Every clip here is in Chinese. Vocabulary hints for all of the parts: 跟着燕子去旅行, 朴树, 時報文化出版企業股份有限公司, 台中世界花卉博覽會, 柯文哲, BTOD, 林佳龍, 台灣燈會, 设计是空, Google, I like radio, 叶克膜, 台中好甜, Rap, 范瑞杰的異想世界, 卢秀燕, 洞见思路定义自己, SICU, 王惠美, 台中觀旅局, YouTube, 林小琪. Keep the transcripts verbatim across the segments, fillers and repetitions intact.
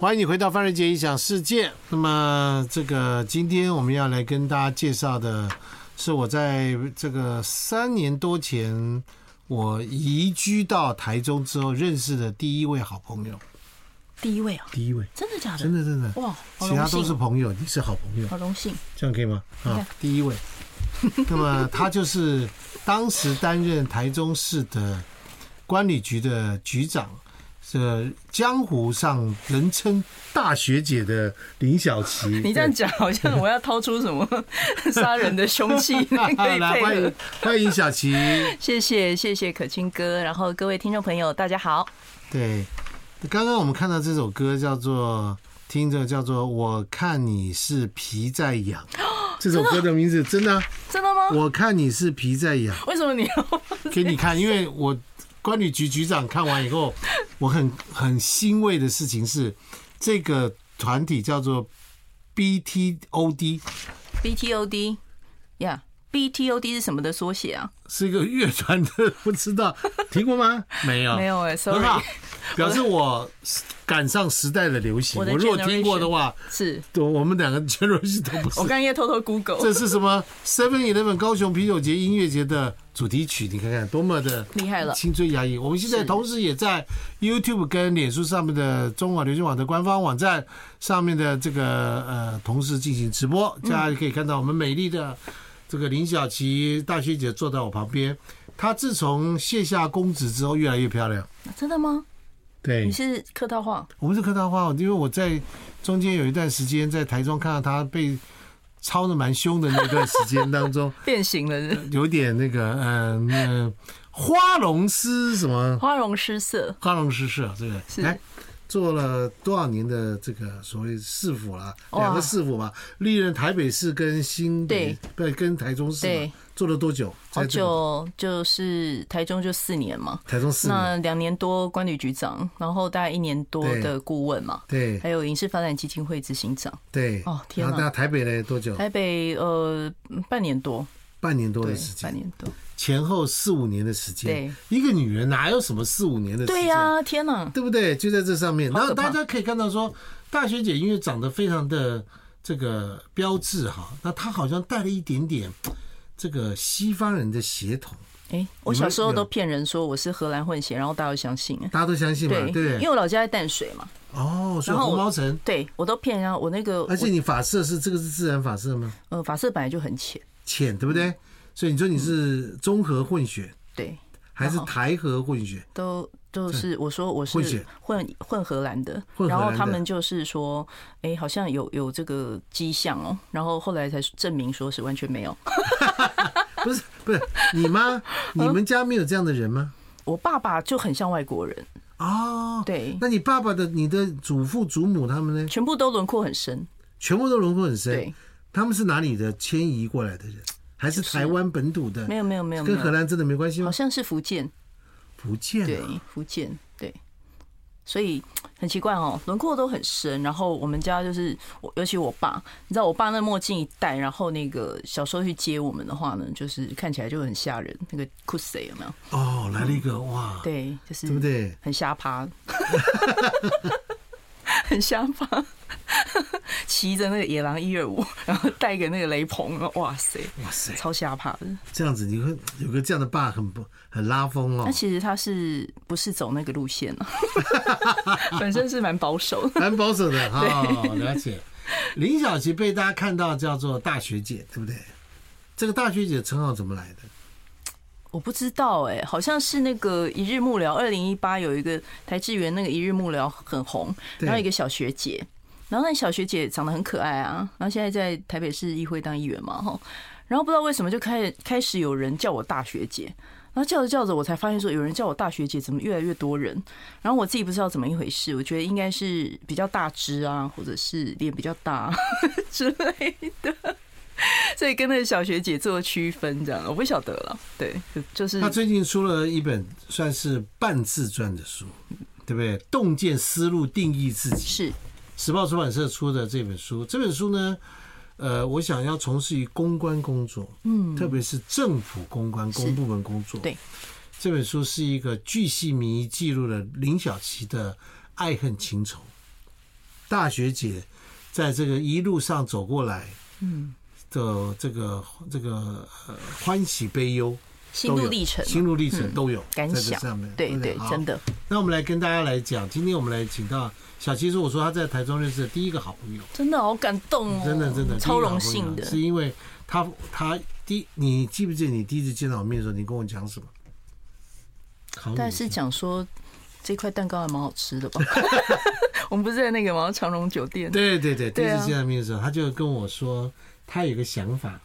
欢迎你回到范瑞杰异想世界。那么这个今天我们要来跟大家介绍的是我在这个三年多前我移居到台中之后认识的第一位好朋友。第一位啊、哦？第一位，真的假的？真的真的。哇，其他都是朋友，你是好朋友，好荣幸。这样可以吗？啊，第一位。那么他就是当时担任台中市的管理局的局长。这江湖上人称大学姐的林小琪，你这样讲好像我要掏出什么杀人的凶器可以配合。欢迎欢迎小琪，谢谢谢谢可清哥，然后各位听众朋友，大家好。对，刚刚我们看到这首歌叫做，听着叫做《我看你是皮在痒》。这首歌的名字真的、啊、真的吗？我看你是皮在痒。为什么你要给你看？因为我。管理局局长看完以后，我很很欣慰的事情是，这个团体叫做 B T O D。B T O D， 呀、yeah, ，B T O D 是什么的缩写啊？是一个乐团的，不知道听过吗？没有，没有哎、欸、，sorry。很好，表示我赶上时代的流行。我, 我如果听过的话，是，我们两个 generation 都不是。我刚也偷偷 Google， 这是什么 ？seven eleven 高雄啤酒节音乐节的。主题曲，你看看多么的厉害了，青春洋溢。我们现在同时也在 YouTube 跟脸书上面的中华流行网的官方网站上面的这个呃同时进行直播，大家可以看到我们美丽的这个林小琪大学姐坐在我旁边。她自从卸下公职之后，越来越漂亮。真的吗？对，你是客套话，我们是客套话，因为我在中间有一段时间在台中看到她被。操得蛮凶的那段时间当中，变形了是是、呃，有点那个嗯、呃，花容失什么？花容失色，花容失色，对不对？来，做了多少年的这个所谓市府啦，两个市府嘛，历任台北市跟新北，对，跟台中市嘛，做了多久？好久，就是台中就四年嘛，台中四年，那两年多管理局长，然后大概一年多的顾问嘛，对，还有影视发展基金会执行长，对，哦天啊，那台北呢多久？台北呃半年多，半年多的时间，半年多，前后四五年的时间，对，一个女人哪有什么四五年的时间？对呀，天啊，对不对？就在这上面，然后大家可以看到说，大学姐因为长得非常的这个标致哈，那她好像带了一点点。这个西方人的血统，哎，我小时候都骗人说我是荷兰混血，然后大家都相信，大家都相信嘛，对，因为我老家在淡水嘛，哦，所以红毛城，对我都骗人，我那个，而且你发色是这个是自然发色吗？呃，发色本来就很浅，浅对不对？所以你说你是中和混血，对，还是台和混血？都就是我说我是混混荷兰的，然后他们就是说，哎，好像有有这个迹象哦，然后后来才证明说是完全没有。不是不是你妈，你们家没有这样的人吗？我爸爸就很像外国人哦。对，那你爸爸的、你的祖父、祖母他们呢？全部都轮廓很深，全部都轮廓很深。对，他们是哪里的迁移过来的人？还是台湾本土的？没有没有没有，跟荷兰真的没关系吗？好像是福建，福建、啊、对，福建对。所以很奇怪哦，轮廓都很深。然后我们家就是，尤其我爸，你知道我爸那墨镜一戴，然后那个小时候去接我们的话呢，就是看起来就很吓人。那个酷谁有没有？哦，来了一个哇！对，就是对不对？很瞎趴，很瞎趴，骑着那个野狼一二五，然后带个那个雷朋，哇塞，哇塞，超瞎趴的。这样子你会有个这样的爸很不。很拉风哦，那其实他是不是走那个路线呢、啊？本身是蛮保守，蛮保守的。好，了解。林小琪被大家看到叫做大学姐，对不对？这个大学姐称号怎么来的？我不知道哎、欸，好像是那个一日幕僚，二零一八有一个台志源那个一日幕僚很红，然后一个小学姐，然后那小学姐长得很可爱啊，然后现在在台北市议会当议员嘛，哈，然后不知道为什么就开始开始有人叫我大学姐。然后叫着叫着，我才发现说有人叫我大学姐，怎么越来越多人？然后我自己不知道怎么一回事，我觉得应该是比较大只啊，或者是脸比较大之类的，所以跟那个小学姐做区分这样，我不晓得了。对，就是他最近出了一本算是半自传的书，对不对？洞见思路定义自己，是时报出版社出的这本书。这本书呢？呃，我想要从事于公关工作，嗯，特别是政府公关、公部门工作。对，这本书是一个巨细靡遗记录了林小琪的爱恨情仇。大学姐在这个一路上走过来，嗯，的这个这个呃欢喜悲忧，心路历程，心路历程都有感想，对对，真的。那我们来跟大家来讲，今天我们来请到小七，是我说他在台中认识的第一个好朋友，真的好感动哦，真的真的超荣幸的，是因为他他第你记不记得你第一次见到我面的时候，你跟我讲什么？但是讲说这块蛋糕还蛮好吃的吧？我们不是在那个吗？长荣酒店。对对对，第一次见到面的时候，他就跟我说，他有个想法，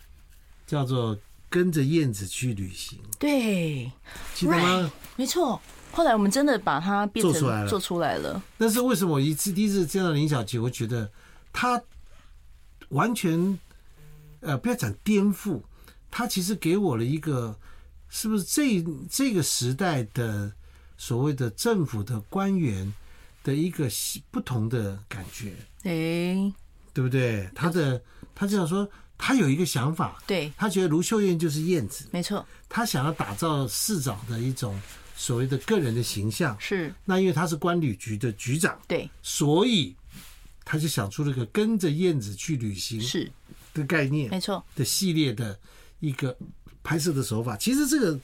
叫做跟着燕子去旅行。对，记得吗？没错。后来我们真的把它变成做出来了，做出来了。但是为什么我一次第一次见到林小琪，我觉得他完全呃，不要讲颠覆，他其实给我了一个。是不是这这个时代的所谓的政府的官员的一个不同的感觉？哎，对不对？他的他这样说，他有一个想法，对他觉得卢秀燕就是燕子，没错。他想要打造市长的一种所谓的个人的形象，是那因为他是官旅局的局长，对，所以他就想出了一个跟着燕子去旅行是的概念，没错的系列的一个。拍摄的手法，其实这个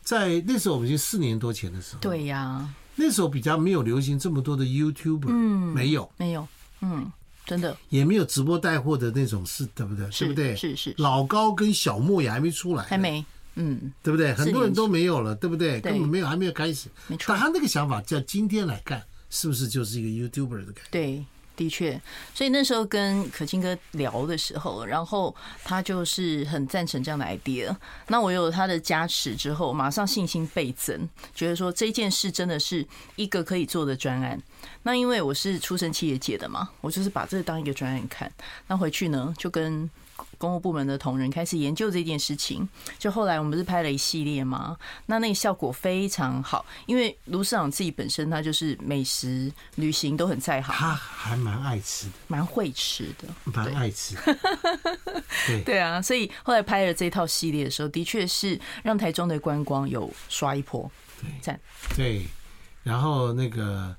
在那时候我们已经四年多前的时候，对呀、啊，那时候比较没有流行这么多的 YouTuber， 嗯，没有，没有，嗯，真的也没有直播带货的那种事，对不对？对不对？是 是, 是。老高跟小莫也还没出来，还没，嗯，对不对？很多人都没有了，对不对？根本没有，还没有开始。没错。但他那个想法叫今天来干，是不是就是一个 YouTuber 的感觉？对。的确，所以那时候跟可清哥聊的时候，然后他就是很赞成这样的 idea。那我有他的加持之后，马上信心倍增，觉得说这件事真的是一个可以做的专案。那因为我是出身企业界的嘛，我就是把这当一个专案看。那回去呢，就跟公务部门的同仁开始研究这件事情，就后来我们不是拍了一系列吗？那那个效果非常好，因为卢市长自己本身他就是美食、旅行都很在行，他还蛮爱吃的，蛮会吃的，蛮爱吃的。对对啊，所以后来拍了这套系列的时候，的确是让台中的观光有刷一波，赞。对，然后那个。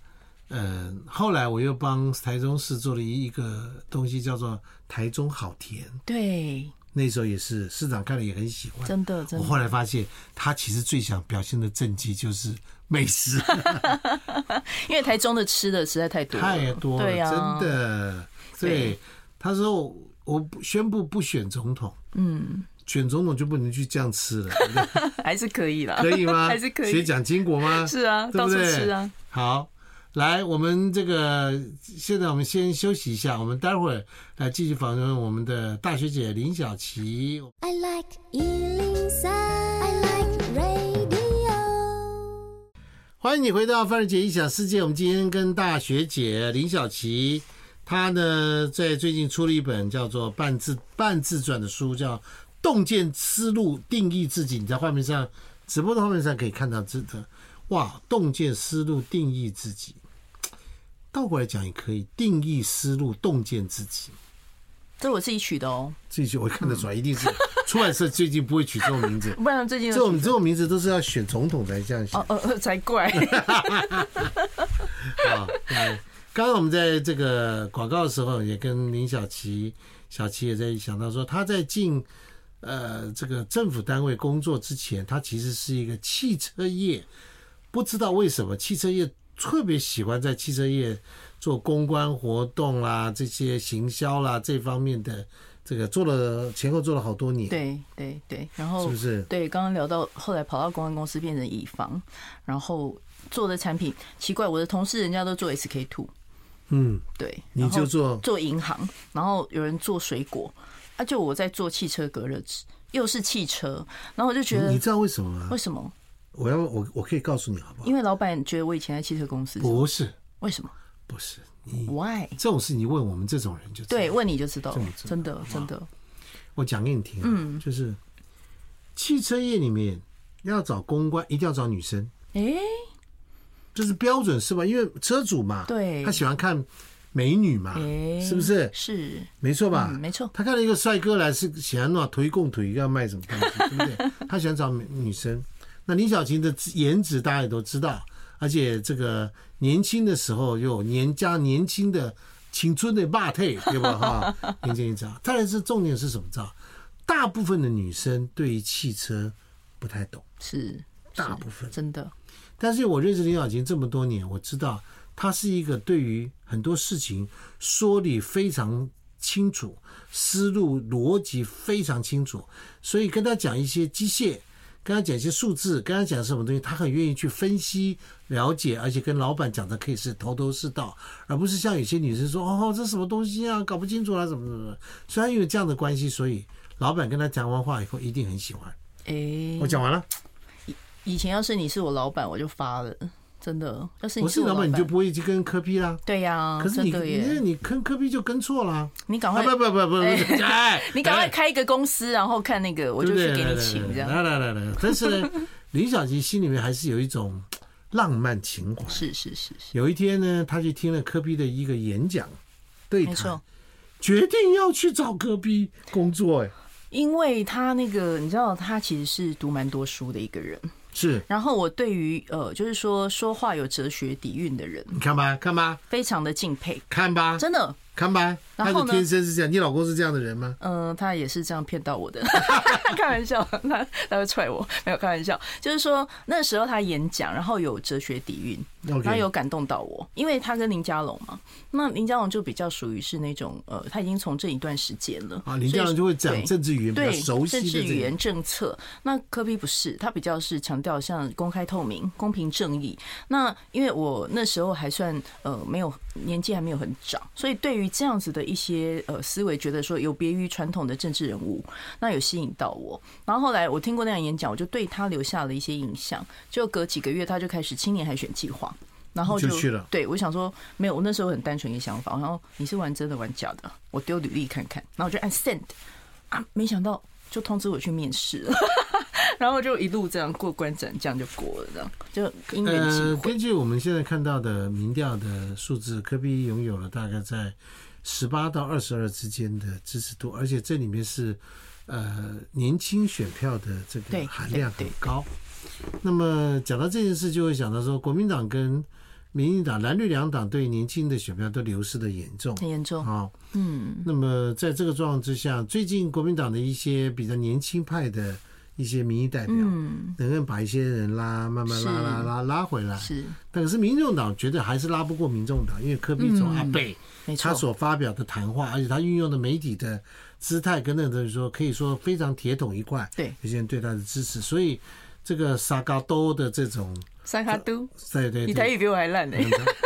嗯，后来我又帮台中市做了一个东西，叫做台中好甜。对，那时候也是市长看了也很喜欢。真的，真的。我后来发现，他其实最想表现的政绩就是美食，因为台中的吃的实在太多了，太多了，对啊，真的。对，他说我宣布不选总统。嗯。选总统就不能去这样吃了，还是可以啦，可以吗？还是可以。学蒋经国吗？是啊，到处吃啊。好。来，我们这个现在我们先休息一下，我们待会儿来继续访问我们的大学姐林小琪。I like 一零三, I like radio。欢迎你回到范儿姐异想世界。我们今天跟大学姐林小琪，她呢在最近出了一本叫做半自半自传的书，叫《洞见思路定义自己》。你在画面上直播的画面上可以看到这个。哇，洞见思路定义自己，倒过来讲也可以，定义思路洞见自己。这我自己取的哦，自己取，我看得出来，一定是出版社最近不会取这种名字，不然最近这种这种名字都是要选总统才这样写，哦哦才怪。好，刚刚我们在这个广告的时候，也跟林小琪，小琪也在想到说，他在进呃这个政府单位工作之前，他其实是一个汽车业。不知道为什么汽车业特别喜欢在汽车业做公关活动啦，这些行销啦这方面的，这个做了前后做了好多年。对对对，然后是不是对刚刚聊到后来跑到公关公司变成乙方，然后做的产品奇怪，我的同事人家都做 S K 二，嗯，对，你就做做银行，然后有人做水果，啊，就我在做汽车隔热纸，又是汽车，然后我就觉得，你知道为什么吗？为什么？我要我我可以告诉你好不好？因为老板觉得我以前在汽车公司。不是，为什么？不是你 why 这种事你问我们这种人就知道，对，问你就知道，真的真的。我讲给你听，嗯，就是汽车业里面要找公关一定要找女生，哎，这是标准是吧？因为车主嘛，对，他喜欢看美女嘛，是不是？是，没错吧？没错。他看了一个帅哥来是喜欢那推共推要卖什么东西，对不对？他喜欢找女生。那林小琪的颜值大家也都知道，而且这个年轻的时候又年加年轻的青春的肉体，对吧？哈，听见一招。再来是重点是什么招？大部分的女生对于汽车不太懂，是大部分真的。但是我认识林小晴这么多年，我知道她是一个对于很多事情说理非常清楚，思路逻辑非常清楚，所以跟她讲一些机械，跟她讲一些数字，跟她讲什么东西，她很愿意去分析了解，而且跟老板讲的可以是头头是道，而不是像有些女生说哦这什么东西啊，搞不清楚啦、啊、什么什么。虽然因为这样的关系，所以老板跟她讲完话以后一定很喜欢。哎，我讲完了。以前要是你是我老板，我就发了，真的。要是你是我老板，你就不会去跟柯 P 啦。对呀、啊，可是你你你跟柯 P 就跟错了。你赶快、啊、不不不不不，哎，你赶快开一个公司，然后看那个，我就去给你请这样。来来来来，但是呢，林小琪心里面还是有一种浪漫情怀。是是是是。有一天呢，他去听了柯 P 的一个演讲对谈，决定要去找柯 P 工作、欸。哎，因为他那个你知道，他其实是读蛮多书的一个人。是，然后我对于呃，就是说说话有哲学底蕴的人，你看吧，看吧，非常的敬佩，看吧，真的，看吧。他的天生是这样，你老公是这样的人吗？嗯、呃，他也是这样骗到我的，开玩笑，他他会踹我，没有开玩笑，就是说那时候他演讲，然后有哲学底蕴， okay. 然后有感动到我，因为他跟林佳龙嘛，那林佳龙就比较属于是那种呃，他已经从政一段时间了啊，林佳龙就会讲政治语言比较熟悉的政治语言政策，那柯 P 不是，他比较是强调像公开透明、公平正义。那因为我那时候还算呃没有年纪还没有很长，所以对于这样子的一些呃思维，觉得说有别于传统的政治人物，那有吸引到我。然后后来我听过那样演讲，我就对他留下了一些印象。就隔几个月，他就开始青年海选计划，然后 就, 就去了。对，我想说没有，我那时候很单纯一个想法，然后你是玩真的玩假的，我丢履历看看，然后我就按 send 啊，没想到就通知我去面试了。然后就一路这样过关斩将就过了，这样就因缘际会。根据我们现在看到的民调的数字，柯 P 拥有了大概在十八到二十二之间的支持度，而且这里面是呃年轻选票的这个含量很高。那么讲到这件事，就会想到说，国民党跟民进党、蓝绿两党对年轻的选票都流失的严重，很严重啊。嗯，那么在这个状况之下，最近国民党的一些比较年轻派的一些民意代表，嗯，能够把一些人拉，慢慢拉拉拉拉回来。是，但是民众党觉得还是拉不过民众党，因为柯 P 从阿贝他所发表的谈话，而且他运用的媒体的姿态跟那种说，可以说非常铁桶一块。对，有些人对他的支持，所以这个沙嘎多的这种沙嘎都，对对，你台语比我还烂呢。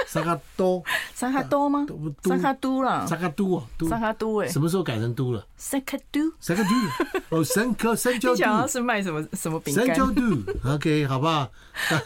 沙嘎多，沙嘎多吗？沙嘎都啦，沙嘎都啊，沙嘎都哎，什么时候改成都了？沙嘎都，沙嘎都，哦，三颗三角都。你想要是卖什么什么饼干？三角都 ，OK， 好不好？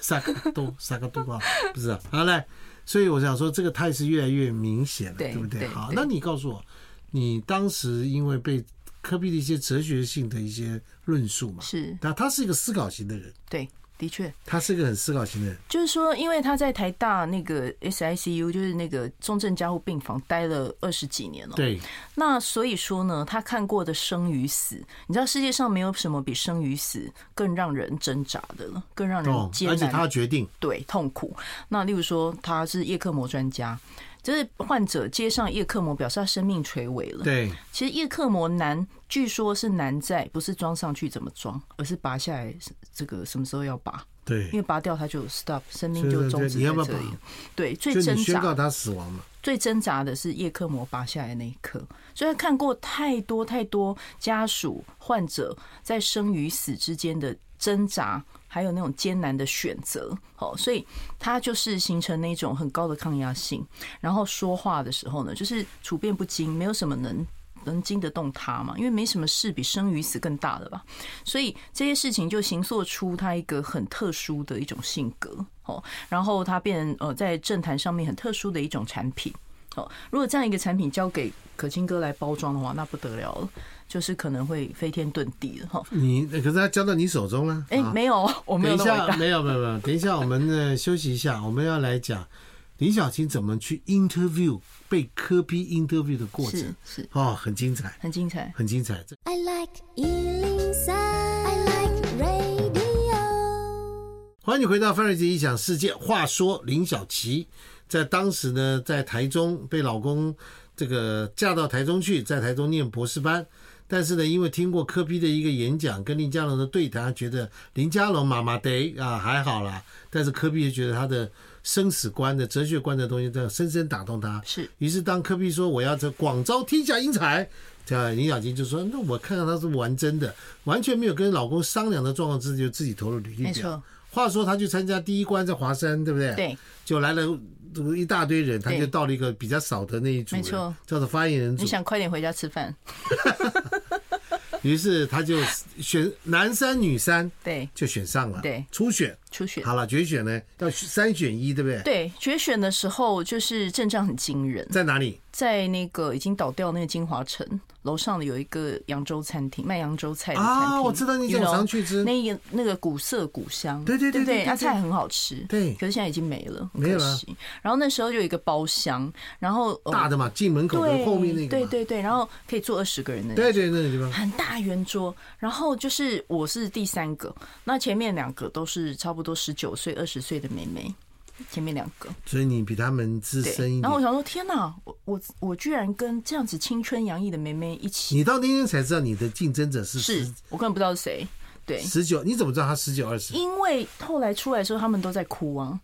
沙嘎多，沙嘎都啊，不是啊，好嘞。所以我想说，这个态势越来越明显了， 对, 对不对？好，那你告诉我，你当时因为被柯 P 的一些哲学性的一些论述嘛，是，那他是一个思考型的人，对，的确，他是一个很思考型的人。就是说，因为他在台大那个 S I C U， 就是那个重症加护病房待了二十几年了、喔，对，那所以说呢，他看过的生与死，你知道世界上没有什么比生与死更让人挣扎的了，更让人艰难，而且他决定对痛苦。那例如说，他是叶克膜专家。就是患者接上叶克膜，表示他生命垂危了。对，其实叶克膜难，据说是难在不是装上去怎么装，而是拔下来，这个什么时候要拔？对，因为拔掉它就 stop， 生命就终止在这里。对，最挣扎，就你宣告他死亡嘛。最挣扎的是叶克膜拔下来那一刻，所以他看过太多太多家属、患者在生与死之间的挣扎。还有那种艰难的选择，所以他就是形成那种很高的抗压性，然后说话的时候呢，就是处变不惊，没有什么能能经得动他嘛，因为没什么事比生与死更大的吧，所以这些事情就形塑出他一个很特殊的一种性格，然后他变呃在政坛上面很特殊的一种产品。如果这样一个产品交给可清哥来包装的话，那不得了了，就是可能会飞天遁地了哈。你可是他交到你手中了、啊？哎、欸，没有，我没有那么伟大。没有没有没有，等一下我们呢休息一下，我们要来讲林小晴怎么去 interview 被柯 P interview 的过程，是是哦，很精彩，很精彩，很精彩。I like 一零三， I like radio。欢迎你回到范瑞杰异想世界。话说林小琪在当时呢在台中被老公这个嫁到台中去，在台中念博士班。但是呢，因为听过柯 P 的一个演讲跟林佳龙的对谈，觉得林佳龙妈妈得啊还好啦，但是柯 P 也觉得他的生死观的哲学观的东西在深深打动他。是，于是当柯 P 说我要这广招天下英才，啊，林小金就说那我看看他是玩真的，完全没有跟老公商量的状况之下就自己投入履历表。没错。话说他去参加第一关在华山，对不对？对。就来了一大堆人，他就到了一个比较少的那一组，没错，叫做发言人组。你想快点回家吃饭。于是他就选男三女三，对，就选上了。对，初选，初选。好了，决选呢要三选一，对不对？对，决选的时候就是阵仗很惊人。在哪里？在那个已经倒掉那个金华城楼上的有一个扬州餐厅，卖扬州菜的餐厅。啊，我知道你经常去吃。那个那个古色古香，对对对对，它菜很好吃。对，可是现在已经没了，没有了。然后那时候就有一个包厢，然后大的嘛，进门口的后面那个，对对对，然后可以坐二十个人的，对对那个地方很大。大圆桌，然后就是我是第三个，那前面两个都是差不多十九岁、二十岁的妹妹，前面两个，所以你比他们资深一点。然后我想说，天哪，我我我居然跟这样子青春洋溢的妹妹一起。你到那天才知道你的竞争者是是，我根本不知道是谁。对，十九，你怎么知道他十九二十？因为后来出来的时候，他们都在哭啊。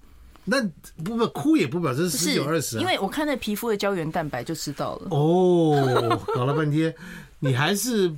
那不不哭也不表示十九二十，因为我看那皮肤的胶原蛋白就知道了。哦，搞了半天。你还是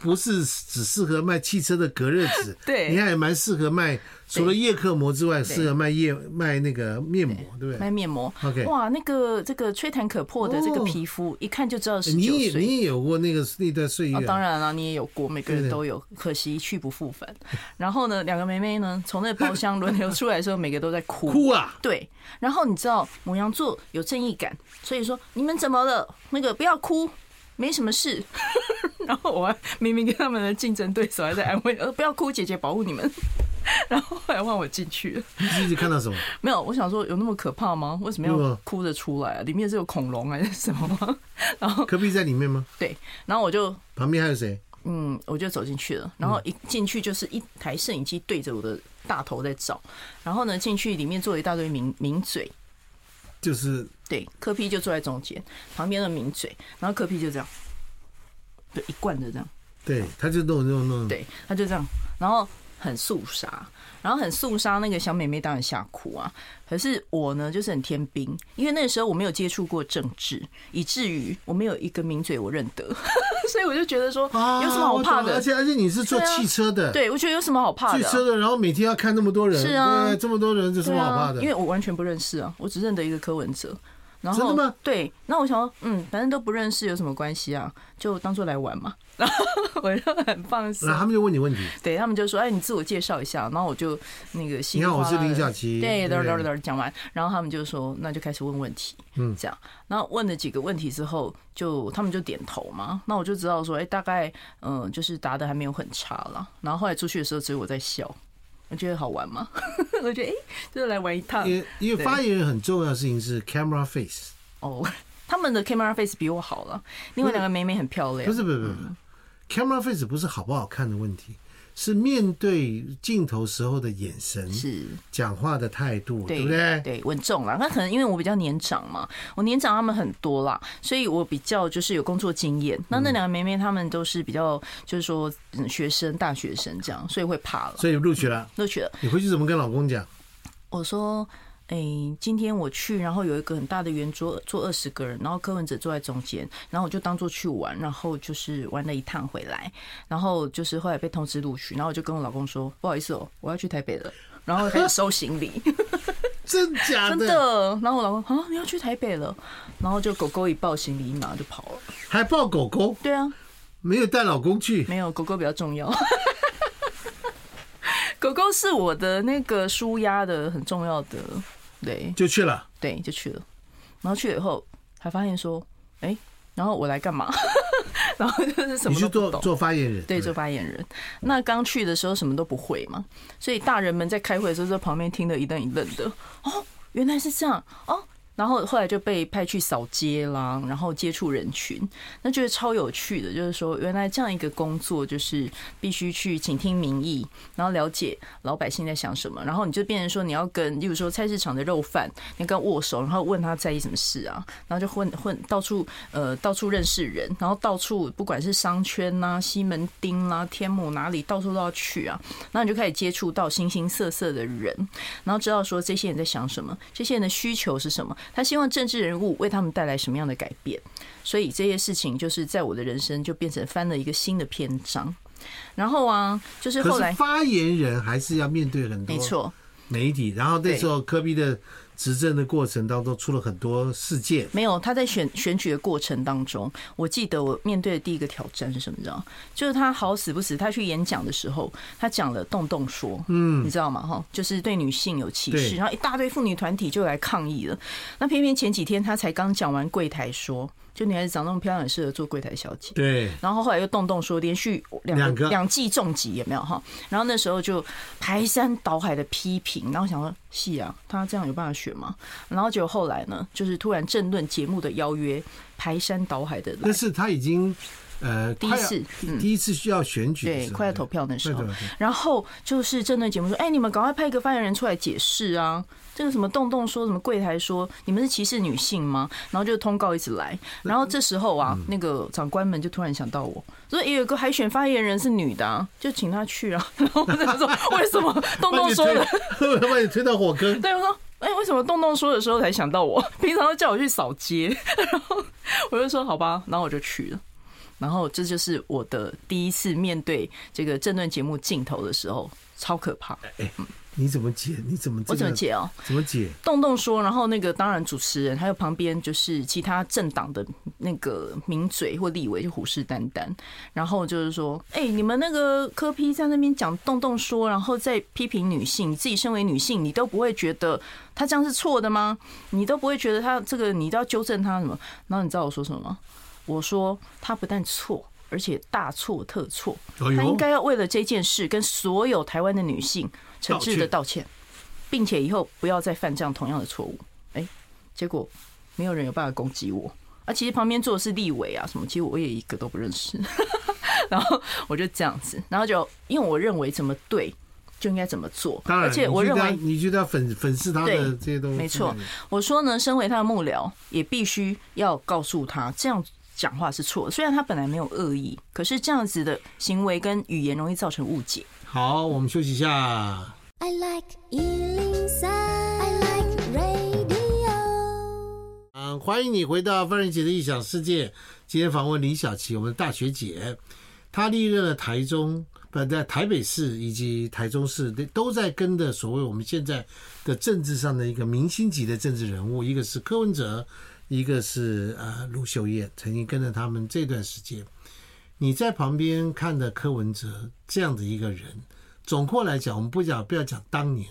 不是只适合卖汽车的隔热纸？对，你还蛮适合卖，除了叶克膜之外，适合卖叶卖那个面膜，对不对？卖面膜。OK， 哇，那个这个吹弹可破的这个皮肤，一看就知道是你也你也有过那个那段岁月。当然了，你也有过，每个人都有，可惜一去不复返。然后呢，两个妹妹呢，从那包厢轮流出来的时候，每个都在哭。哭啊！对。然后你知道牡羊座有正义感，所以说你们怎么了？那个不要哭。没什么事，然后我明明跟他们的竞争对手还在安慰，呃，不要哭，姐姐保护你们。然后后来换我进去了，你一直看到什么？没有，我想说有那么可怕吗？为什么要哭着出来、啊？里面是有恐龙还是什么吗？然后柯 P 在里面吗？对，然后我就旁边还有谁？嗯，我就走进去了，然后一进去就是一台摄影机对着我的大头在照，然后呢进去里面坐一大堆名名嘴。就是对，柯 P 就坐在中间，旁边的名嘴，然后柯 P 就这样，对，一贯的这样，对，他就弄弄弄，对，他就这样，然后很肃杀，然后很肃杀，那个小妹妹当然吓哭啊，可是我呢就是很天兵，因为那个时候我没有接触过政治，以至于我没有一个名嘴我认得，所以我就觉得说有什么好怕的，而且而且你是做汽车的，对，我觉得有什么好怕的，汽车的，然后每天要看那么多人，是啊，这么多人有什么好怕的？因为我完全不认识啊，我只认得一个柯文哲，然后真的吗？对，那我想说，嗯，反正都不认识有什么关系啊，就当作来玩嘛，然后我就很放心。然后他们就问你问题，对他们就说，哎，你自我介绍一下，然后我就那个你好，我是林小琪，对，等等等讲完，然后他们就说，那就开始问问题，嗯，这样，然后问了几个问题之后，就他们就点头嘛，那我就知道说，哎，大概嗯、呃，就是答的还没有很差了，然后后来出去的时候，只有我在笑。我觉得好玩吗？我觉得哎、欸，就来玩一趟。因为发言人很重要的事情是 camera face。哦，他们的 camera face 比我好了。另外两个妹妹很漂亮。不是不是不是、嗯、，camera face 不是好不好看的问题，是面对镜头时候的眼神，是讲话的态度，对不对？对，稳重啦。那可能因为我比较年长嘛，我年长他们很多啦，所以我比较就是有工作经验。那那两个妹妹他们都是比较就是说学生、大学生这样，所以会怕了。所以录取了，录取了。你回去怎么跟老公讲？我说。哎、欸，今天我去，然后有一个很大的圆桌，坐二十个人，然后柯文哲坐在中间，然后我就当作去玩，然后就是玩了一趟回来，然后就是后来被通知录取，然后我就跟我老公说，不好意思哦、喔，我要去台北了，然后开始收行李，真假的？真的。然后我老公啊，你要去台北了，然后就狗狗一抱行李一拿就跑了，还抱狗狗？对啊，没有带老公去，没有，狗狗比较重要。狗狗是我的那个舒压的很重要的。对，就去了。对，就去了。然后去了以后，还发现说，哎、欸，然后我来干嘛？然后就是什么都不懂。你去做做发言人。对，做发言人。那刚去的时候什么都不会嘛，所以大人们在开会的时候，在旁边听得一愣一愣的。哦，原来是这样。哦，然后后来就被派去扫街啦，然后接触人群，那觉得超有趣的，就是说原来这样一个工作就是必须去倾听民意，然后了解老百姓在想什么，然后你就变成说你要跟例如说菜市场的肉贩你跟握手，然后问他在意什么事啊，然后就混混到处呃到处认识人，然后到处不管是商圈啦、啊、西门町啦、啊、天母哪里到处都要去啊，然后你就开始接触到形形色色的人，然后知道说这些人在想什么，这些人的需求是什么，他希望政治人物为他们带来什么样的改变，所以这些事情就是在我的人生就变成翻了一个新的篇章。然后啊，就是后来可是发言人还是要面对很多，没错，媒体。然后那时候科比的执政的过程当中出了很多事件，没有，他在 选, 选举的过程当中，我记得我面对的第一个挑战是什么你知道，就是他好死不死他去演讲的时候他讲了洞洞说，嗯，你知道吗，就是对女性有歧视，然后一大堆妇女团体就来抗议了，那偏偏前几天他才刚讲完柜台说就女孩子长那么漂亮很适合做柜台小姐，对，然后后来又洞洞说连续两个两季重击有没有，然后那时候就排山倒海的批评，然后想说是啊，他这样有办法选吗？然后结果后来呢，就是突然政论节目的邀约，排山倒海的来。但是他已经呃第一次、嗯、第一次需要选举，对，快要投票那时候。然后就是政论节目说，哎、欸，你们赶快派一个发言人出来解释啊！这个什么洞洞说，什么柜台说，你们是歧视女性吗？然后就通告一直来。然后这时候啊，嗯、那个长官们就突然想到我，说也有个海选发言人是女的、啊，就请她去啊。然后我就说，为什么洞洞说的？把你推到火坑。对，我说。哎、欸，为什么洞洞说的时候才想到我？平常都叫我去扫街，然后我就说好吧，然后我就去了。然后这就是我的第一次面对这个政论节目镜头的时候，超可怕。哎、欸，你怎么解？你怎么、這個？我怎么解哦、喔？怎么解？洞洞说，然后那个当然主持人还有旁边就是其他政党的那个名嘴或立委就虎视眈眈，然后就是说，哎、欸，你们那个柯 P 在那边讲洞洞说，然后再批评女性，你自己身为女性，你都不会觉得。他这样是错的吗？你都不会觉得他这个，你都要纠正他什么？然后你知道我说什么吗？我说他不但错，而且大错特错。他应该要为了这件事跟所有台湾的女性诚挚的道歉，并且以后不要再犯这样同样的错误。哎，结果没有人有办法攻击我。啊，其实旁边坐的是立委啊什么，其实我也一个都不认识。然后我就这样子，然后就因为我认为怎么对。就应该怎么做？当然，而且我认为你觉得粉粉饰他的这些东西，没错。我说呢，身为他的幕僚，也必须要告诉他，这样讲话是错的。虽然他本来没有恶意，可是这样子的行为跟语言容易造成误解。好，我们休息一下。I like one oh three, I like radio。嗯，欢迎你回到范仁杰的异想世界。今天访问李小琪，我们的大学姐，她历任了台中。在台北市以及台中市都在跟的所谓我们现在的政治上的一个明星级的政治人物，一个是柯文哲，一个是呃卢秀燕，曾经跟着他们这段时间。你在旁边看的柯文哲这样的一个人，总括来讲，我们不讲不要讲当年，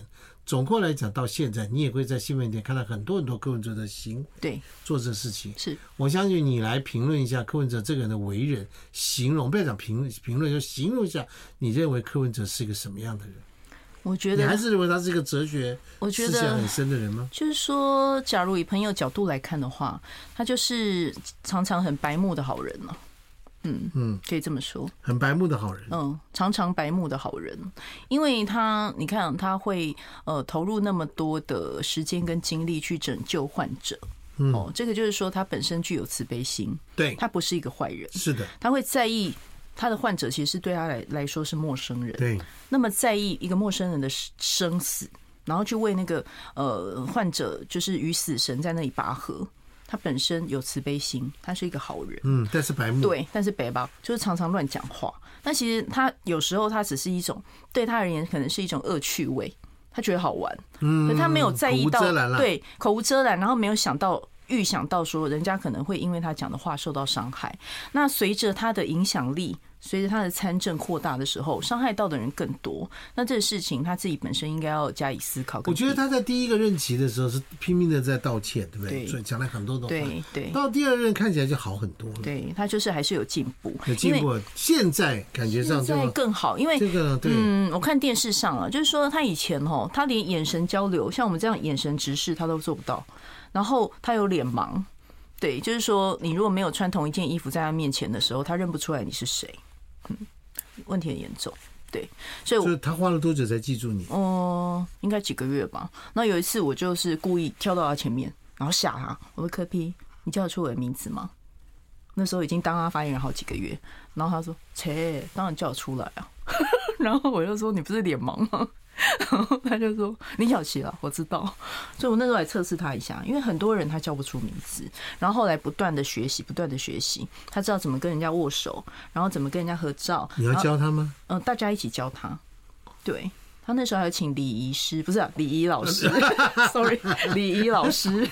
总括来讲到现在，你也会在新闻点看到很多很多柯文哲的行对做这事情。是我相信你来评论一下柯文哲这个人的为人，形容不要讲评论，评论就形容一下，你认为柯文哲是一个什么样的人？我觉得你还是认为他是一个哲学思想很深的人吗？就是说，假如以朋友角度来看的话，他就是常常很白目的好人了、啊。嗯嗯，可以这么说，很白目的好人。嗯，常常白目的好人，因为他，你看他会呃投入那么多的时间跟精力去拯救患者。嗯、哦，这个就是说他本身具有慈悲心，对，他不是一个坏人。是的，他会在意他的患者，其实对他来来说是陌生人。对，那么在意一个陌生人的生死，然后去为那个呃患者，就是与死神在那里拔河。他本身有慈悲心，他是一个好人。嗯，但是白目。对，但是白吧，就是常常乱讲话。但其实他有时候他只是一种对他而言可能是一种恶趣味，他觉得好玩，嗯，可他没有在意到，口无遮拦啦，对，口无遮拦，然后没有想到预想到说人家可能会因为他讲的话受到伤害。那随着他的影响力，随着他的参政扩大的时候，伤害到的人更多。那这个事情他自己本身应该要加以思考。我觉得他在第一个任期的时候是拼命的在道歉，对不对？所以讲了很多的话。对对。到第二任看起来就好很多了。对，他就是还是有进步，有进步。现在感觉上现在更好，因为这个对，嗯，我看电视上啊，就是说他以前哦，他连眼神交流，像我们这样眼神直视，他都做不到。然后他有脸盲，对，就是说你如果没有穿同一件衣服在他面前的时候，他认不出来你是谁。嗯，问题很严重。对，所以我他花了多久才记住你？哦、呃，应该几个月吧。那有一次我就是故意跳到他前面，然后吓他，我说柯 P， 你叫得出我的名字吗？那时候已经当他发言人好几个月，然后他说：“切，当然叫得出来啊。”然后我就说：“你不是脸盲吗？”然后他就说：“你小琪了，我知道。”所以我那时候来测试他一下，因为很多人他叫不出名字，然后后来不断的学习，不断的学习，他知道怎么跟人家握手，然后怎么跟人家合照。你要教他吗？嗯、呃，大家一起教他。对，他那时候还有请礼仪师，不是、啊、礼仪老师，sorry， 礼仪老师，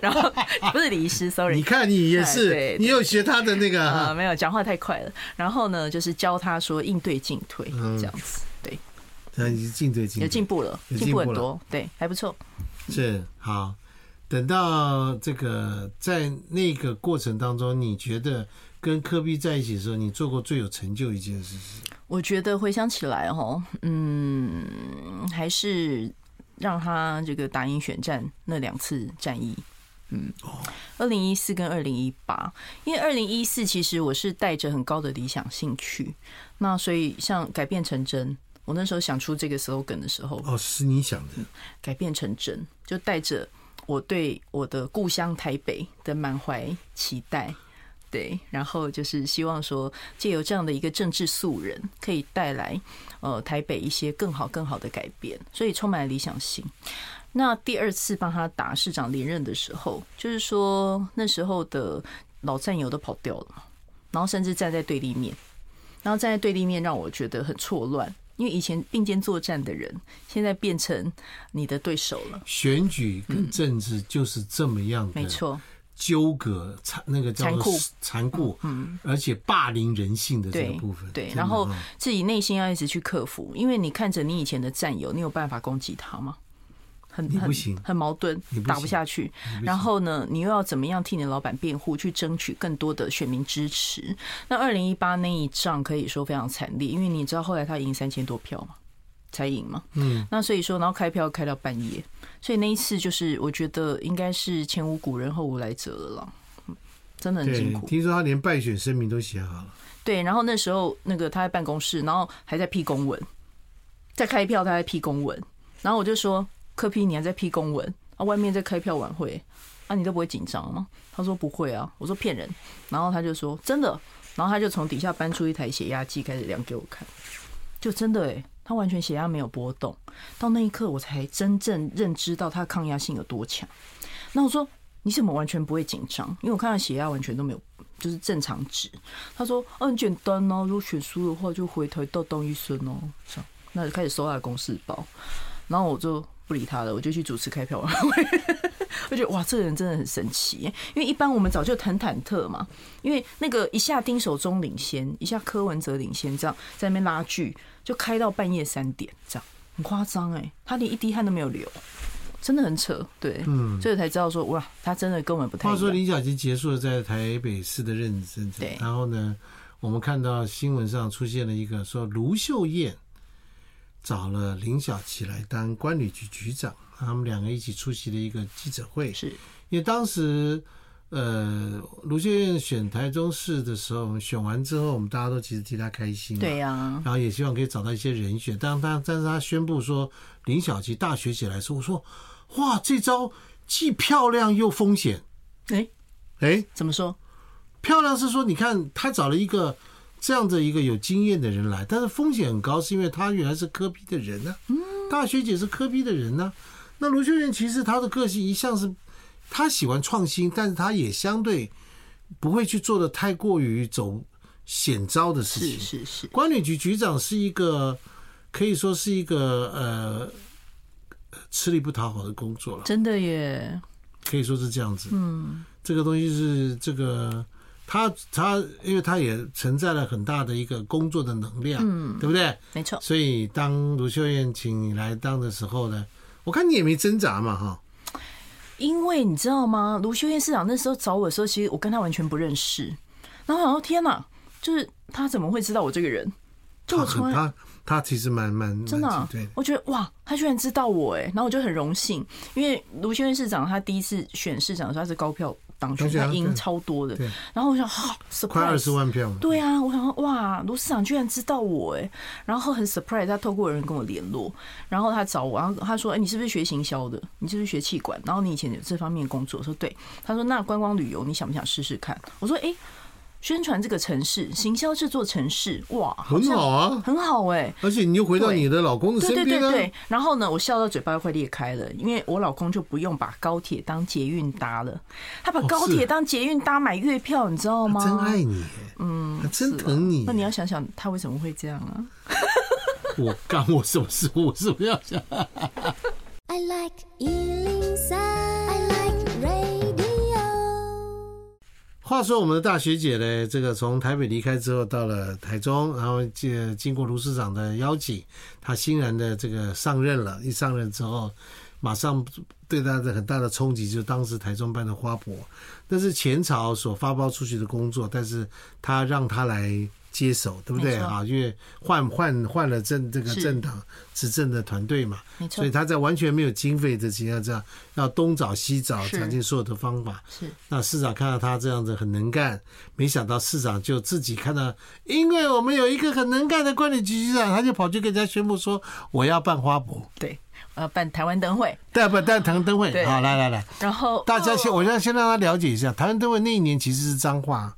然后不是礼仪师 ，sorry。你看你也是，哎、你有学他的那个、啊呃、没有，讲话太快了。然后呢，就是教他说应对进退、嗯、这样子，对。进对进有进步了，进步很多，对，还不错。是好，等到这个在那个过程当中，你觉得跟柯 P 在一起的时候，你做过最有成就一件事是？我觉得回想起来哦，嗯，还是让他这个打赢选战那两次战役。嗯，二零一四跟二零一八，因为二零一四其实我是带着很高的理想性去，那所以像改变成真。我那时候想出这个 slogan 的时候，哦，是你想的，改变成真，就带着我对我的故乡台北的满怀期待，对，然后就是希望说，借由这样的一个政治素人，可以带来呃台北一些更好更好的改变，所以充满了理想性。那第二次帮他打市长连任的时候，就是说那时候的老战友都跑掉了嘛，然后甚至站在对立面，然后站在对立面让我觉得很错乱。因为以前并肩作战的人，现在变成你的对手了。选举跟政治就是这么样的，没错，纠葛那个叫做残酷，嗯，而且霸凌人性的这个部分，对，对，然后自己内心要一直去克服，因为你看着你以前的战友，你有办法攻击他吗？很很很矛盾，打不下去。然后呢，你又要怎么样替你老板辩护，去争取更多的选民支持？那二零一八那一仗可以说非常惨烈，因为你知道后来他赢三千多票嘛，才赢嘛。嗯，那所以说，然后开票开到半夜，所以那一次就是我觉得应该是前无古人后无来者了啦，真的很辛苦。听说他连败选声明都写好了。对，然后那时候那个他在办公室，然后还在批公文，在开票他在批公文，然后我就说。柯 P， 你还在批公文啊？外面在开票晚会啊，你都不会紧张吗？他说不会啊，我说骗人，然后他就说真的，然后他就从底下搬出一台血压计开始量给我看，就真的哎、欸，他完全血压没有波动，到那一刻我才真正认知到他抗压性有多强。那我说你怎么完全不会紧张？因为我看到血压完全都没有，就是正常值。他说、啊、很简单哦、啊，如果选输的话就回头到当医生哦、喔，那就开始收他的公事包，然后我就。不理他了，我就去主持开票晚会。我觉得哇，这个人真的很神奇，因为一般我们早就很忐忑嘛，因为那个一下丁守中领先，一下柯文哲领先，这样在那边拉锯，就开到半夜三点，这样很夸张哎，他连一滴汗都没有流，真的很扯，对，嗯，所以才知道说哇，他真的跟我们不太一样。话说李小琪结束了在台北市的任职，对，然后呢，我们看到新闻上出现了一个说卢秀燕。找了林小琪来当观旅局局长，他们两个一起出席了一个记者会。是，因为当时呃，卢秀燕选台中市的时候，选完之后，我们大家都其实替她开心。对呀、啊，然后也希望可以找到一些人选。但他但是他宣布说林小琪大学姐来说，我说哇，这招既漂亮又风险。哎、欸、哎、欸，怎么说？漂亮是说，你看他找了一个。这样的一个有经验的人来，但是风险很高，是因为他原来是柯 P 的人呢、啊，大学姐是柯 P 的人呢、啊。那卢秀燕其实她的个性一向是，她喜欢创新，但是她也相对不会去做的太过于走险招的事情。是是是，观旅局局长是一个可以说是一个呃吃力不讨好的工作了，真的耶，可以说是这样子。嗯，这个东西是这个。他他，因为他也承载了很大的一个工作的能量，嗯，对不对？没错。所以当卢秀燕请你来当的时候呢，我看你也没挣扎嘛，哈。因为你知道吗？卢秀燕市长那时候找我的时候，其实我跟他完全不认识。然后我想说，天哪，就是他怎么会知道我这个人？就我从来。他其实蛮蛮真的、啊，对，我觉得哇，他居然知道我哎、欸，然后我就很荣幸，因为卢秀燕市长他第一次选市长的时候他是高票当选，他赢超多的，然后我想好、哦、快二十万票嘛，对啊，我想说哇，卢市长居然知道我哎、欸，然后很 surprise， 他透过人跟我联络，然后他找我，然后他说哎、欸，你是不是学行销的？你是不是学企管？然后你以前有这方面工作，我说对，他说那观光旅游你想不想试试看？我说哎。欸宣传这个城市，行销制作城市，哇，很好啊，很好哎、欸！而且你又回到你的老公的身边了、啊。对对对对。然后呢，我笑到嘴巴快裂开了，因为我老公就不用把高铁当捷运搭了，他把高铁当捷运搭买月票，你知道吗？真爱你，嗯，真疼你。那你要想想，他为什么会这样啊？我干我什么事？我是不要想。I like I like radio。话说我们的大学姐呢，这个从台北离开之后到了台中，然后经过卢市长的邀请，她欣然的这个上任了。一上任之后，马上对她的很大的冲击就是当时台中办的花博，那是前朝所发包出去的工作，但是她让她来接手，对不对啊？因为换换换了政这个政党执政的团队嘛，所以她在完全没有经费的情况下，要东找西找，想尽所有的方法。是，那市长看到他这样子很能干，没想到市长就自己看到，因为我们有一个很能干的管理局局长，他就跑去跟人家宣布说，我要办花博，对，我要办台湾灯会，对，办台湾灯会。好，来来来，然后大家先，我要先让他了解一下，台湾灯会那一年其实是彰化，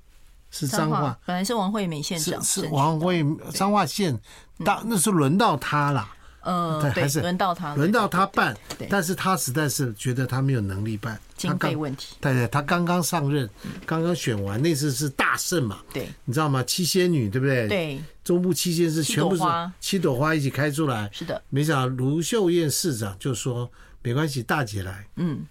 是彰化，本来是王惠美县长，是王惠彰化县，当那是轮到他了。呃，对，轮到他，轮到他办，但是他实在是觉得他没有能力办，经费问题。对对，他刚刚上任，刚刚选完，那次是大胜嘛，对，你知道吗？七仙女对不对？对，中部七仙是全部是七朵花一起开出来，是的。没想到卢秀燕市长就说没关系，大姐来，嗯。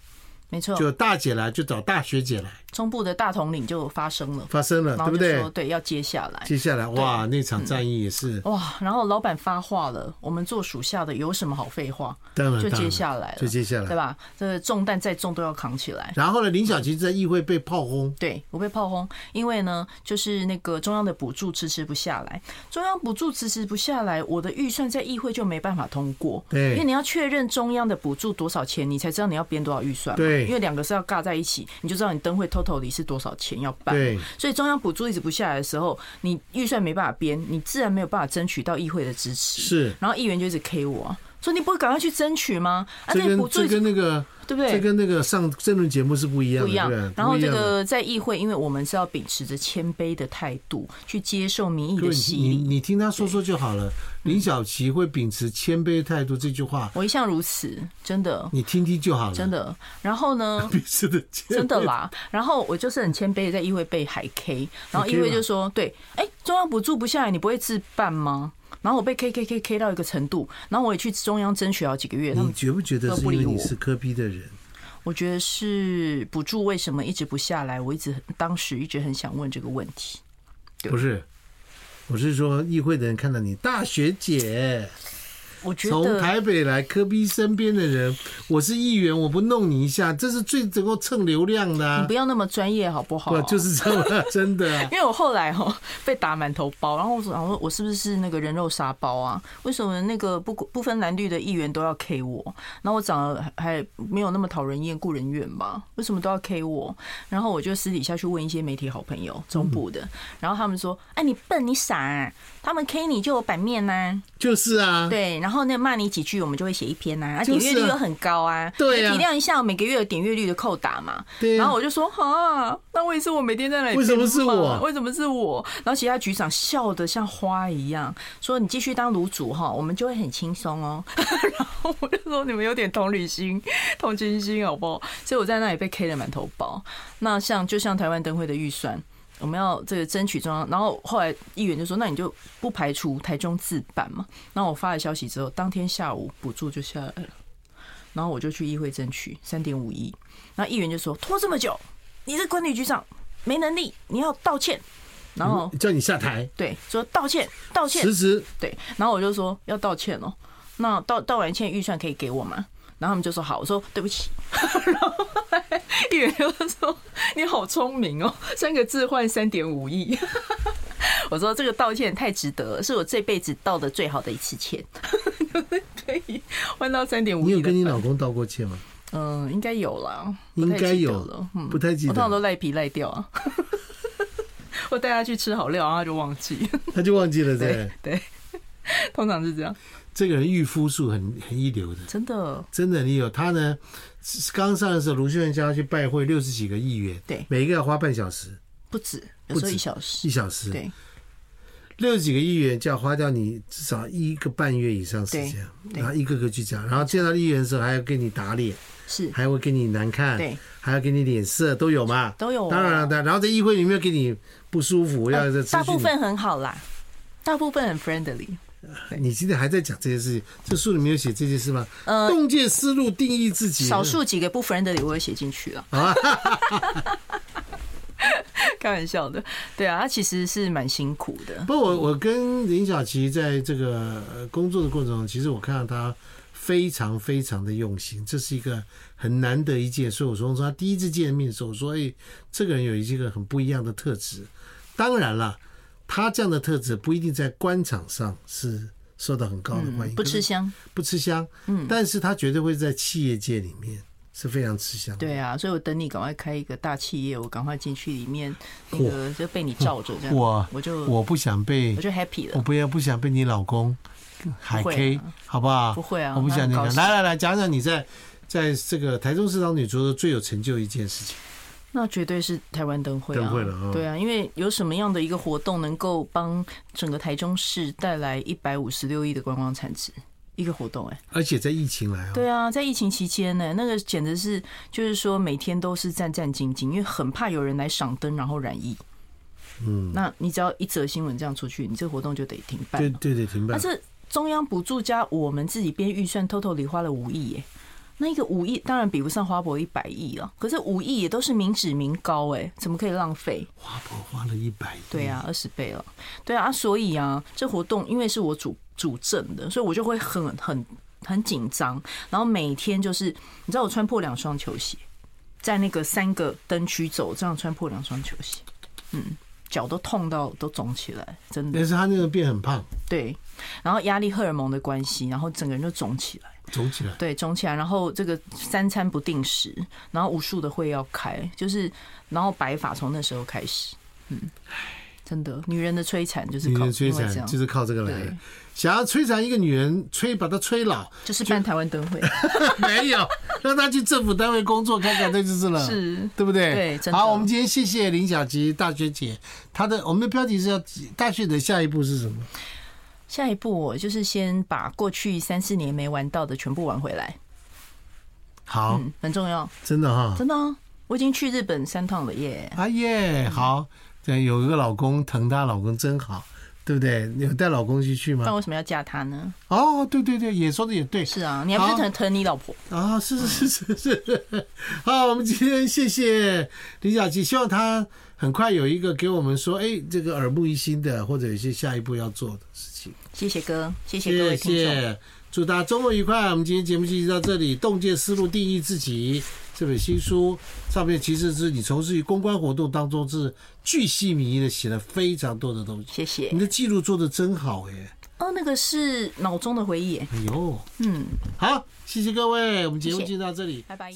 没错，就大姐来，就找大学姐来。中部的大统领就发生了，发生了，对不对？对，要接下来，接下来，哇，那场战役也是哇。然后老板发话了，我们做属下的有什么好废话？当然，就接下来了，就接下来，对吧？这重担再重都要扛起来。然后呢，林小琪在议会被炮轰，对我被炮轰，因为呢，就是那个中央的补助迟迟不下来，中央补助迟迟不下来，我的预算在议会就没办法通过，对，因为你要确认中央的补助多少钱，你才知道你要编多少预算，对。因为两个是要尬在一起，你就知道你灯会 totally 是多少钱要办。对，所以中央补助一直不下来的时候，你预算没办法编，你自然没有办法争取到议会的支持。是，然后议员就一直 K 我、啊，说你不会赶快去争取吗？啊，这跟这跟那个对不对？这跟那个上政论节目是不一样的，不一样。然后这个在议会，因为我们是要秉持着谦卑的态度去接受民意的洗礼。你你听他说说就好了。林小琪会秉持谦卑态度这句话，我一向如此，真的。你听听就好了，真的。然后呢？真的啦。然后我就是很谦卑，在议会被海 K， 然后议会就说：“对，哎，中央补助不下来，你不会自办吗？”然后我被 K K K K 到一个程度，然后我也去中央争取好几个月，他们觉不觉得是因为你是柯 P 的人？我觉得是补助为什么一直不下来？我一直当时一直很想问这个问题。不是，我是说议会的人看到你大学姐，我觉得从台北来柯 P 身边的人，我是议员，我不弄你一下，这是最能够蹭流量的、啊。你不要那么专业好不好、啊？就是这么真的、啊。因为我后来哦、喔、被打满头包，然后我想说，我是不是那个人肉沙包啊？为什么那个不不分蓝绿的议员都要 K 我？然后我长得还没有那么讨人厌、顾人怨吧？为什么都要 K 我？然后我就私底下去问一些媒体好朋友中部的，然后他们说：“哎，你笨，你傻、啊，他们 K 你就有版面呐、啊。”就是啊，对，然后。然后那骂你几句，我们就会写一篇呐、啊，而且点阅率又很高啊。对啊，体谅一下，每个月有点阅率的扣打嘛。对。然后我就说啊，那为什么我每天在那里？为什么是我？为什么是我？然后其他局长笑得像花一样，说你继续当卤煮哈，我们就会很轻松哦。然后我就说你们有点同理心、同情心好不好？所以我在那里被 K 了满头包。那像就像台湾灯会的预算。我们要这个争取中央，然后后来议员就说：“那你就不排除台中自办嘛。”然后我发了消息之后，当天下午补助就下来了，然后我就去议会争取三点五亿。然后议员就说：“拖这么久，你是管理局长没能力，你要道歉。”然后叫你下台，对，说道歉，道歉，辞职，对。然后我就说要道歉哦，那道道完歉预算可以给我吗？然后他们就说好，我说对不起。然后议员就说：“你好聪明哦，三个字换三点五亿。”我说这个道歉太值得了，是我这辈子道的最好的一次歉。可以换到三点五。你有跟你老公道过歉吗？嗯，应该有啦，应该有了，不太记得了。嗯、我通常都赖皮赖掉啊。我带他去吃好料，然后他就忘记，他就忘记了，对对，通常是这样。这个人御夫术很很一流的，真的真的很一流。他呢，刚上的时候，卢秀燕叫他去拜会六十几个议员，对，每一个要花半小时，不止，有时候一小时，一小时，对，六十几个议员就要花掉你至少一个半月以上时间，然后一个个去讲，然后见到议员的时候还要给你打脸，是，还会给你难看，对，还要给你脸色，都有嘛，都有、啊，当然了，然后在议会里面给你不舒服，要在、呃、大部分很好啦，大部分很 friendly。你今天还在讲这些事情，这书里面有写这些事吗？呃，洞见思路定义自己，少数几个不 friendly 我会写进去了。啊开玩笑的，对啊，他其实是蛮辛苦的。不过我我跟林小琪在这个工作的过程中，其实我看到他非常非常的用心，这是一个很难得一见。所以我说，他第一次见面的时候，我说，哎，这个人有一个很不一样的特质。当然了。他这样的特质不一定在官场上是受到很高的欢迎，不吃香，不吃香，嗯，但是他绝对会在企业界里面是非常吃香的。对啊，所以我等你赶快开一个大企业，我赶快进去里面，那个就被你罩着这样。我我就我不想被，我就 happy 了。我不要不想被你老公海 K， 好不好？不会啊，我不想你讲。来来来，讲讲你在在这个台中市长女主的最有成就一件事情。那绝对是台湾灯会啊！灯会了啊！对啊，因为有什么样的一个活动能够帮整个台中市带来一百五十六亿的观光产值？一个活动哎、欸，而且在疫情来、哦、对啊，在疫情期间呢、欸，那个简直是就是说每天都是战战兢兢，因为很怕有人来赏灯然后染疫。嗯，那你只要一则新闻这样出去，你这个活动就得停办了。对对对，停办。但是中央补助加我们自己编预算，偷偷里花了五亿耶。那一个五亿当然比不上花博一百亿了，可是五亿也都是民脂民膏哎、欸，怎么可以浪费？花博花了一百亿，对啊，二十倍了，对啊，所以啊，这活动因为是我主主政的，所以我就会很很很紧张，然后每天就是，你知道我穿破两双球鞋，在那个三个灯区走，这样穿破两双球鞋，嗯，脚都痛到都肿起来，真的。但是他那个变很胖，对，然后压力荷尔蒙的关系，然后整个人就肿起来。肿起来，对，肿起来，然后这个三餐不定时，然后无数的会要开，就是然后白发从那时候开始，嗯，真的，女人的摧残就是靠，女人摧残就是靠这个来的。想要摧残一个女人，吹把她吹老，就是办台湾灯会，没有让她去政府单位工作看看，这就是了，是，对不对？对，真的。好，我们今天谢谢林小琪大学姐，她的我们的标题是要大学的下一步是什么？下一步我就是先把过去三四年没玩到的全部玩回来，好，嗯、很重要，真的哈，真的、哦，我已经去日本三趟了耶，啊耶，好，有一个老公疼她，老公真好，对不对？你有带老公去去吗？但为什么要嫁他呢？哦，对对对，也说的也对，是啊，你还不是疼疼你老婆啊？是是是是是，好，我们今天谢谢林小琪，希望她很快有一个给我们说，哎，这个耳目一新的，或者有些下一步要做的事。谢谢哥，谢谢各位听众，谢谢，祝大家周末愉快。我们今天节目就到这里，《洞见思路定义自己》这本新书上面，其实是你从事于公关活动当中是巨细靡遗的写了非常多的东西。谢谢，你的记录做得真好耶！哦，那个是脑中的回忆耶。哎呦，嗯，好，谢谢各位，我们节目就到这里，拜拜。